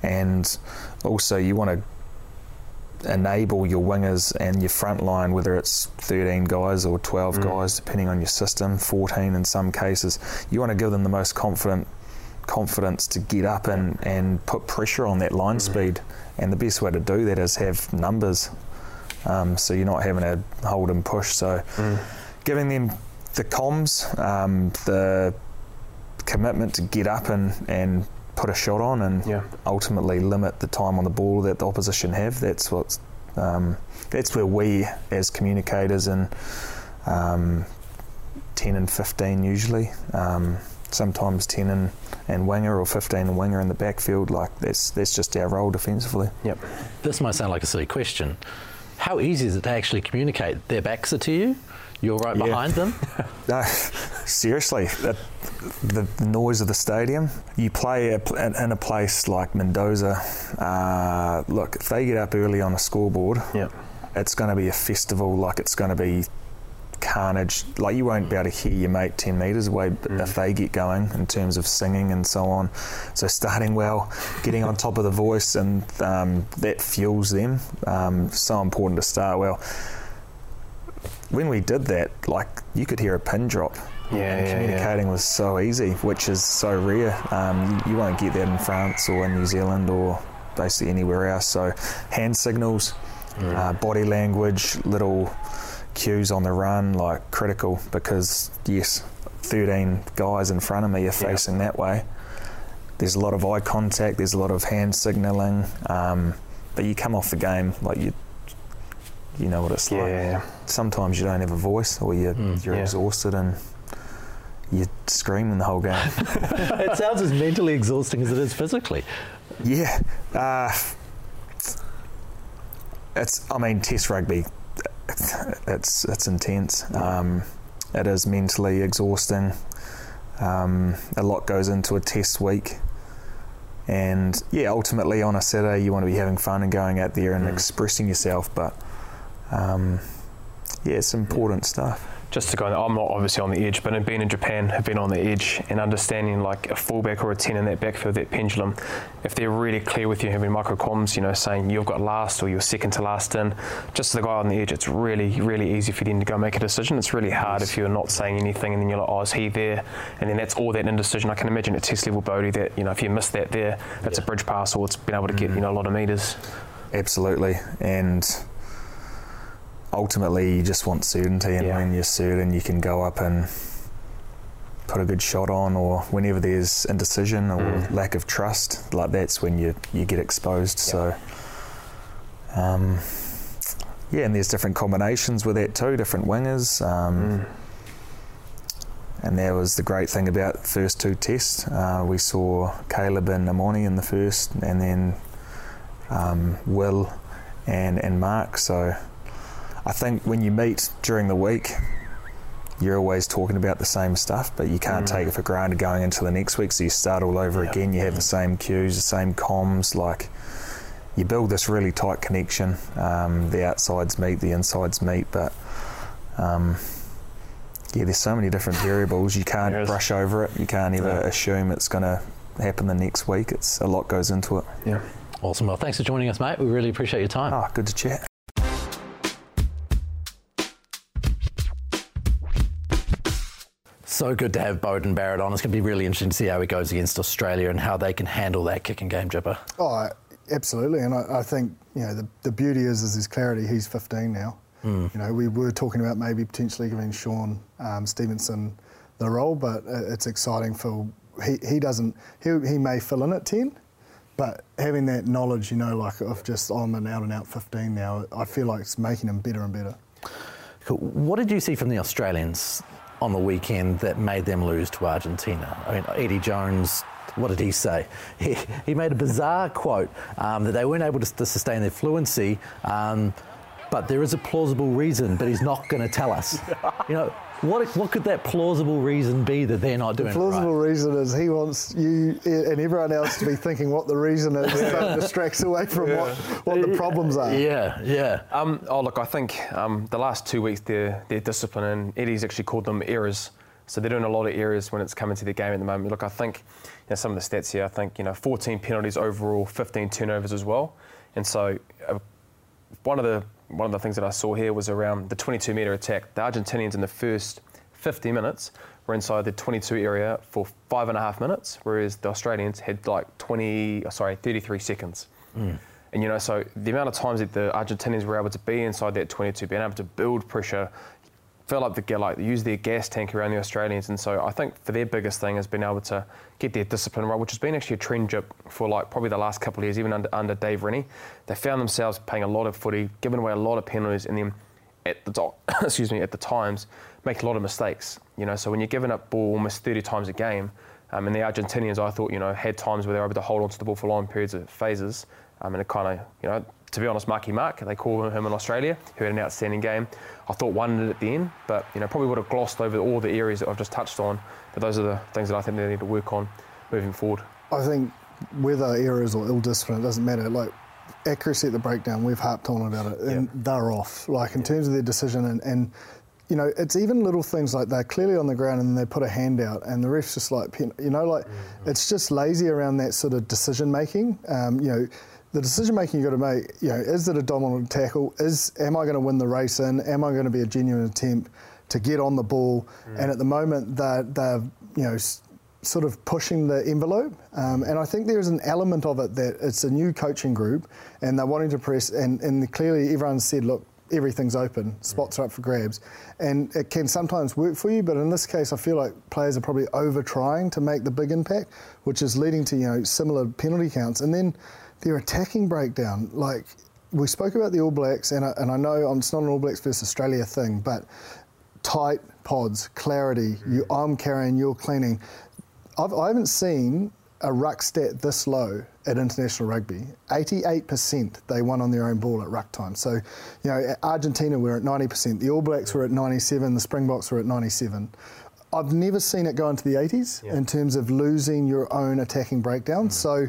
And also you want to enable your wingers and your front line, whether it's 13 guys or 12 guys, depending on your system, 14 in some cases. You want to give them the most confidence to get up and put pressure on that line speed. And the best way to do that is have numbers. So you're not having to hold and push. So giving them the comms, the commitment to get up and put a shot on and ultimately limit the time on the ball that the opposition have. That's what's that's where we as communicators and 10 and 15 usually, sometimes 10 and winger or 15 and winger in the backfield, like that's just our role defensively. Yep. This might sound like a silly question. How easy is it to actually communicate? Their backs are to you? You're right behind them? No, seriously. The noise of the stadium. You play in a place like Mendoza. Look, if they get up early on a scoreboard, it's going to be a festival. Like, it's going to be carnage. Like, you won't be able to hear your mate 10 metres away if they get going in terms of singing and so on. So starting well, getting on top of the voice, and that fuels them. So important to start well. When we did that, like, you could hear a pin drop. Communicating was so easy, which is so rare. You won't get that in France or in New Zealand or basically anywhere else. So hand signals, body language, little cues on the run, like, critical, because, yes, 13 guys in front of me are facing that way. There's a lot of eye contact. There's a lot of hand signalling. But you come off the game, like, you know what it's like. Sometimes you don't have a voice, or you're exhausted and you're screaming the whole game. It sounds as mentally exhausting as it is physically. Yeah. Test rugby, it's intense. It is mentally exhausting. A lot goes into a test week. And, ultimately on a Saturday you want to be having fun and going out there and expressing yourself, but it's important stuff. Just to go, I'm not obviously on the edge, but in being in Japan, I've been on the edge and understanding, like, a fullback or a 10 in that backfield, that pendulum. If they're really clear with you, having micro comms, saying you've got last or you're second to last in, just the guy on the edge, it's really, really easy for them to go make a decision. It's really hard if you're not saying anything and then you're like, is he there? And then that's all that indecision. I can imagine at test level, Brodie, that, if you miss that there, it's a bridge pass or it's been able to get, a lot of metres. Absolutely. And ultimately you just want certainty, and when you're certain you can go up and put a good shot on, or whenever there's indecision or lack of trust, like, that's when you get exposed. So and there's different combinations with that too, different wingers, and that was the great thing about the first two tests. We saw Caleb and Amoni in the first, and then Will and Mark. So I think when you meet during the week, you're always talking about the same stuff, but you can't take it for granted going into the next week. So you start all over again. You have the same cues, the same comms. Like, you build this really tight connection. The outsides meet, the insides meet, but there's so many different variables. You can't brush over it. You can't ever assume it's going to happen the next week. It's a lot goes into it. Yeah. Awesome. Well, thanks for joining us, mate. We really appreciate your time. Good to chat. So good to have Beauden Barrett on. It's going to be really interesting to see how he goes against Australia and how they can handle that kicking game, Jipper. Oh, absolutely. And I think, the beauty is his clarity. He's 15 now. We were talking about maybe potentially giving Sean Stevenson the role, but it's exciting for he may fill in at 10, but having that knowledge, of just on an out-and-out 15 now, I feel like it's making him better and better. Cool. What did you see from the Australians on the weekend that made them lose to Argentina? I mean, Eddie Jones What did he say? He made a bizarre quote that they weren't able to sustain their fluency, but there is a plausible reason, but he's not going to tell us. You know, what could that plausible reason be that they're not doing it right? The plausible reason is he wants you and everyone else to be thinking what the reason is, so it distracts away from what the problems are. I think the last 2 weeks, their discipline, and Eddie's actually called them errors. So they're doing a lot of errors when it's coming to their game at the moment. Look, I think some of the stats here, 14 penalties overall, 15 turnovers as well. And so one of the things that I saw here was around the 22-metre attack. The Argentinians in the first 50 minutes were inside the 22 area for 5.5 minutes, whereas the Australians had 33 seconds. Mm. And, so the amount of times that the Argentinians were able to be inside that 22, being able to build pressure, fill up they use their gas tank around the Australians. And so I think for their biggest thing has been able to get their discipline right, which has been actually a trend for probably the last couple of years, even under Dave Rennie. They found themselves playing a lot of footy, giving away a lot of penalties, and then at the times, make a lot of mistakes. So when you're giving up ball almost 30 times a game, and the Argentinians, I thought, had times where they were able to hold onto the ball for long periods of phases, and it kind of, to be honest, Marky Mark, they call him in Australia, who had an outstanding game. I thought won it at the end, but probably would have glossed over all the areas that I've just touched on. But those are the things that I think they need to work on moving forward. I think whether errors or ill discipline, it doesn't matter. Accuracy at the breakdown, we've harped on about it, and they're off. In terms of their decision, and it's even little things like they're clearly on the ground and they put a hand out and the ref's just it's just lazy around that sort of decision making. The decision-making you've got to make, is it a dominant tackle? Am I going to win the race in? Am I going to be a genuine attempt to get on the ball? Mm. And at the moment, they're sort of pushing the envelope. And I think there's an element of it that it's a new coaching group and they're wanting to press. And clearly everyone said, look, everything's open, spots are up for grabs. And it can sometimes work for you, but in this case, I feel like players are probably over-trying to make the big impact, which is leading to, similar penalty counts. And then their attacking breakdown, we spoke about the All Blacks, and I know it's not an All Blacks versus Australia thing, but tight pods, clarity, I'm carrying, you're cleaning. I haven't seen a ruck stat this low at international rugby. 88% they won on their own ball at ruck time. So, Argentina were at 90%, the All Blacks were at 97%, the Springboks were at 97%. I've never seen it go into the 80s in terms of losing your own attacking breakdown. So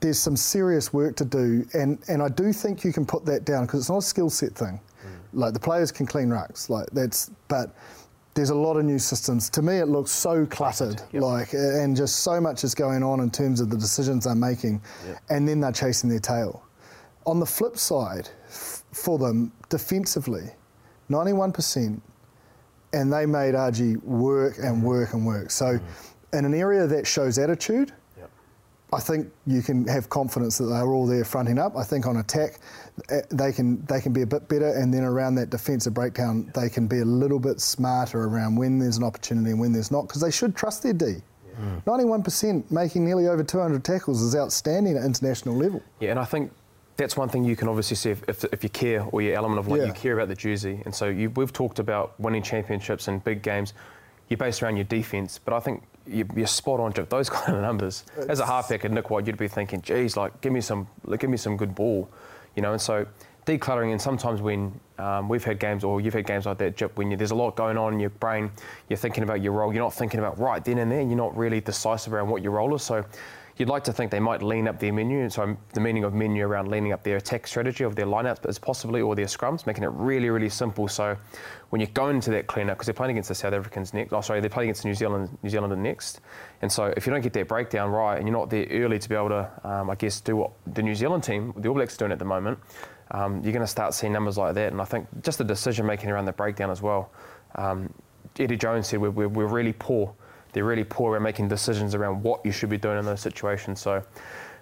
there's some serious work to do, and I do think you can put that down because it's not a skill set thing. Mm. The players can clean rucks, but there's a lot of new systems. To me, it looks so cluttered, and just so much is going on in terms of the decisions they're making, and then they're chasing their tail. On the flip side, for them defensively, 91%, and they made RG work and work and work. So, in an area that shows attitude, I think you can have confidence that they're all there fronting up. I think on attack, they can be a bit better, and then around that defensive breakdown, they can be a little bit smarter around when there's an opportunity and when there's not, because they should trust their D. 91% making nearly over 200 tackles is outstanding at international level. Yeah, and I think that's one thing you can obviously see if you care, or your element of you care about the jersey. And so we've talked about winning championships and big games. You're based around your defence, but I think you're spot on, Jeff. Those kind of numbers. As a halfback and Nick White, you'd be thinking, "Geez, give me some good ball," And so decluttering. And sometimes when we've had games, or you've had games like that, Jeff, when there's a lot going on in your brain, you're thinking about your role. You're not thinking about right then and there. You're not really decisive around what your role is. So you'd like to think they might lean up their menu. And so the meaning of menu around leaning up their attack strategy of their lineups, as possibly, or their scrums, making it really, really simple. So when you're going to that cleanup, because they're playing against the South Africans next. They're playing against New Zealand next. And so if you don't get that breakdown right, and you're not there early to be able to, do what the New Zealand team, the All Blacks, are doing at the moment, you're going to start seeing numbers like that. And I think just the decision making around the breakdown as well. Eddie Jones said we're really poor. They're really poor at making decisions around what you should be doing in those situations. So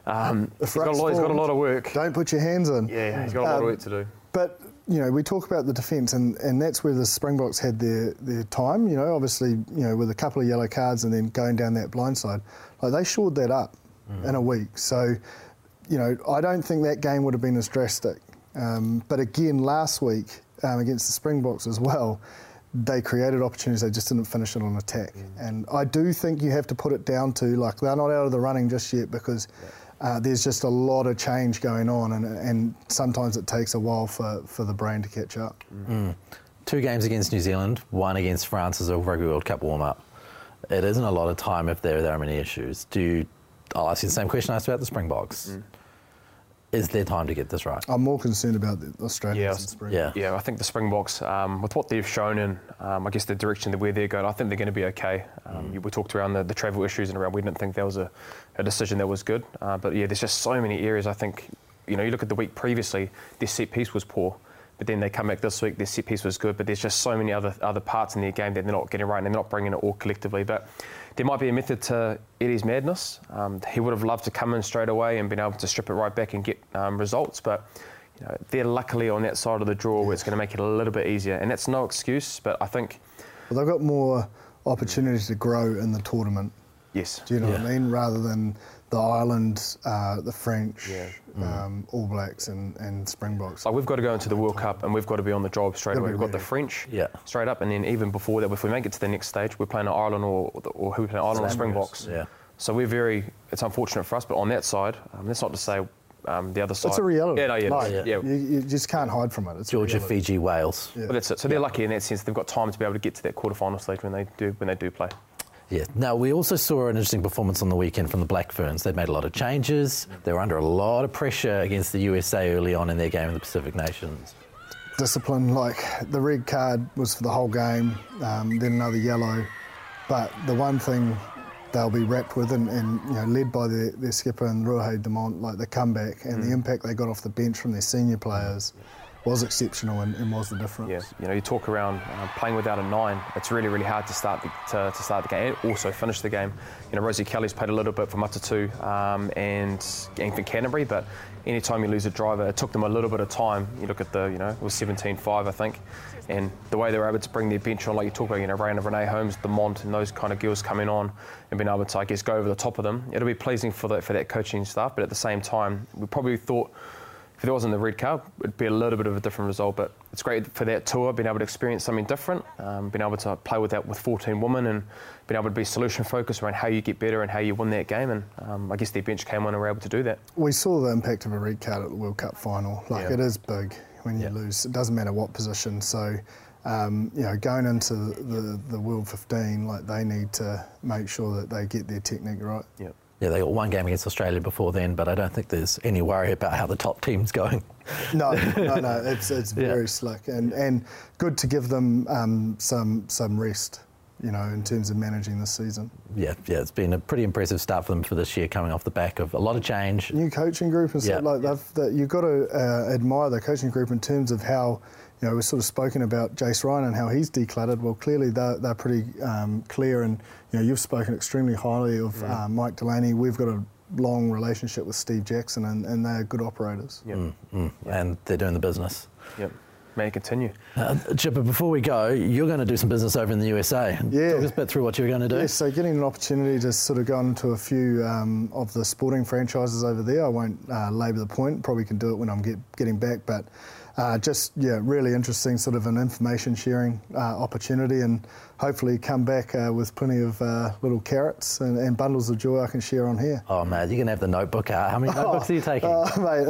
he's got a lot of work. Don't put your hands in. Yeah, he's got a lot of work to do. But, we talk about the defence, and that's where the Springboks had their time, obviously, with a couple of yellow cards and then going down that blindside. They shored that up in a week. So, I don't think that game would have been as drastic. But again, last week against the Springboks as well, they created opportunities, they just didn't finish it on attack. And I do think you have to put it down to, like, they're not out of the running just yet because there's just a lot of change going on, and sometimes it takes a while for the brain to catch up. Two games against New Zealand, one against France as a Rugby World Cup warm-up. It isn't a lot of time if there are many issues. I'll ask you the same question I asked about the Springboks. Is there time to get this right? I'm more concerned about the Australians and Springboks. Yeah, I think the Springboks, with what they've shown and I guess the direction of where they're going, I think they're going to be okay. We talked around the travel issues and around, we didn't think that was a decision that was good. But yeah, there's just so many areas. I think, you know, you look at the week previously, their set piece was poor. But then they come back this week, their set piece was good, but there's just so many other parts in their game that they're not getting right and they're not bringing it all collectively. But there might be a method to Eddie's madness. He would have loved to come in straight away and been able to strip it right back and get results. But you know, they're luckily on that side of the draw where it's going to make it a little bit easier. And that's no excuse, but I think... Well, they've got more opportunities to grow in the tournament. Yes. Do you know what I mean? Rather than the Ireland, the French, All Blacks and Springboks. Like, we've got to go into the World Cup and we've got to be on the job straight away. We've got the French straight up, and then even before that, if we make it to the next stage, we're playing Ireland or who we play Ireland or Springboks. Yeah. So we're it's unfortunate for us, but on that side, that's not to say the other side. It's a reality. Yeah, no, yeah, like, yeah. You just can't hide from it. It's Georgia, Fiji, Wales. Yeah. But that's it. So they're lucky in that sense. They've got time to be able to get to that quarterfinal stage when they do play. Yeah. Now, we also saw an interesting performance on the weekend from the Black Ferns. They'd made a lot of changes. They were under a lot of pressure against the USA early on in their game in the Pacific Nations. Discipline, like the red card was for the whole game, then another yellow. But the one thing they'll be wrapped with and you know, led by their skipper and Ruahei Demant, like the comeback and the impact they got off the bench from their senior players was exceptional and was the difference. Yeah, you know, you talk around playing without a nine. It's really, really hard to start the game and also finish the game. You know, Rosie Kelly's played a little bit for Matatu and for Canterbury, but any time you lose a driver, it took them a little bit of time. You look at it was 17-5, I think, and the way they were able to bring their bench on, like you talk about, you know, Renee Holmes, Demont, and those kind of girls coming on and being able to, I guess, go over the top of them. It'll be pleasing for that coaching staff, but at the same time, we probably thought, if there wasn't the red card, it'd be a little bit of a different result, but it's great for that tour, being able to experience something different, being able to play with 14 women and being able to be solution-focused around how you get better and how you win that game, and I guess their bench came on and were able to do that. We saw the impact of a red card at the World Cup final. Like, it is big when you lose. It doesn't matter what position, so... you know, going into the World 15, like, they need to make sure that they get their technique right. Yeah. Yeah, they got one game against Australia before then, but I don't think there's any worry about how the top team's going. No, it's very slick and good to give them some rest, you know, in terms of managing this season. Yeah, it's been a pretty impressive start for them for this year, coming off the back of a lot of change. New coaching group and stuff like that. You've got to admire the coaching group in terms of how, you know, we've sort of spoken about Jace Ryan and how he's decluttered. Well, clearly they're pretty clear, and you know, you've spoken extremely highly of Mike Delaney. We've got a long relationship with Steve Jackson, and they're good operators. Yep. And they're doing the business. Yep. May it continue. Chipper, before we go, you're going to do some business over in the USA. Yeah. Talk us a bit through what you're going to do. Yeah, so getting an opportunity to sort of go into a few of the sporting franchises over there. I won't labour the point. Probably can do it when I'm getting back, but... really interesting sort of an information sharing opportunity, and hopefully come back with plenty of little carrots and bundles of joy I can share on here. Oh, man, you're going to have the notebook out. How many notebooks are you taking? Oh, mate,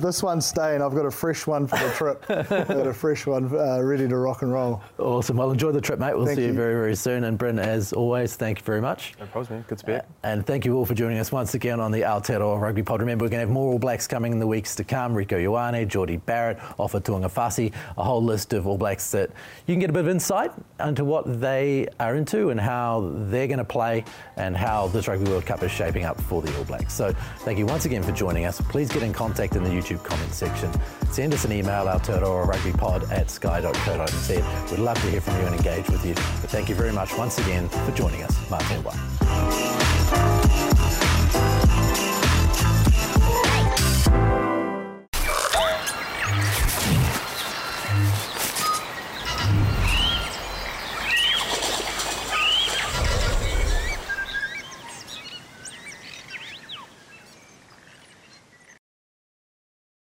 this one's staying. I've got a fresh one for the trip. I've got a fresh one ready to rock and roll. Awesome. Well, enjoy the trip, mate. We'll see you very, very soon. And Bryn, as always, thank you very much. No problem, man. Good to be here. And thank you all for joining us once again on the Aotearoa Rugby Pod. Remember, we're going to have more All Blacks coming in the weeks to come. Rico Ioane, Jordie Barrett, Offa Tuangafasi, a whole list of All Blacks that you can get a bit of insight into what they are into and how they're going to play and how this Rugby World Cup is shaping up for the All Blacks. So thank you once again for joining us. Please get in contact in the YouTube comment section. Send us an email, aotearoarugbypod@sky.co.nz. We'd love to hear from you and engage with you. But thank you very much once again for joining us. Mā te wa.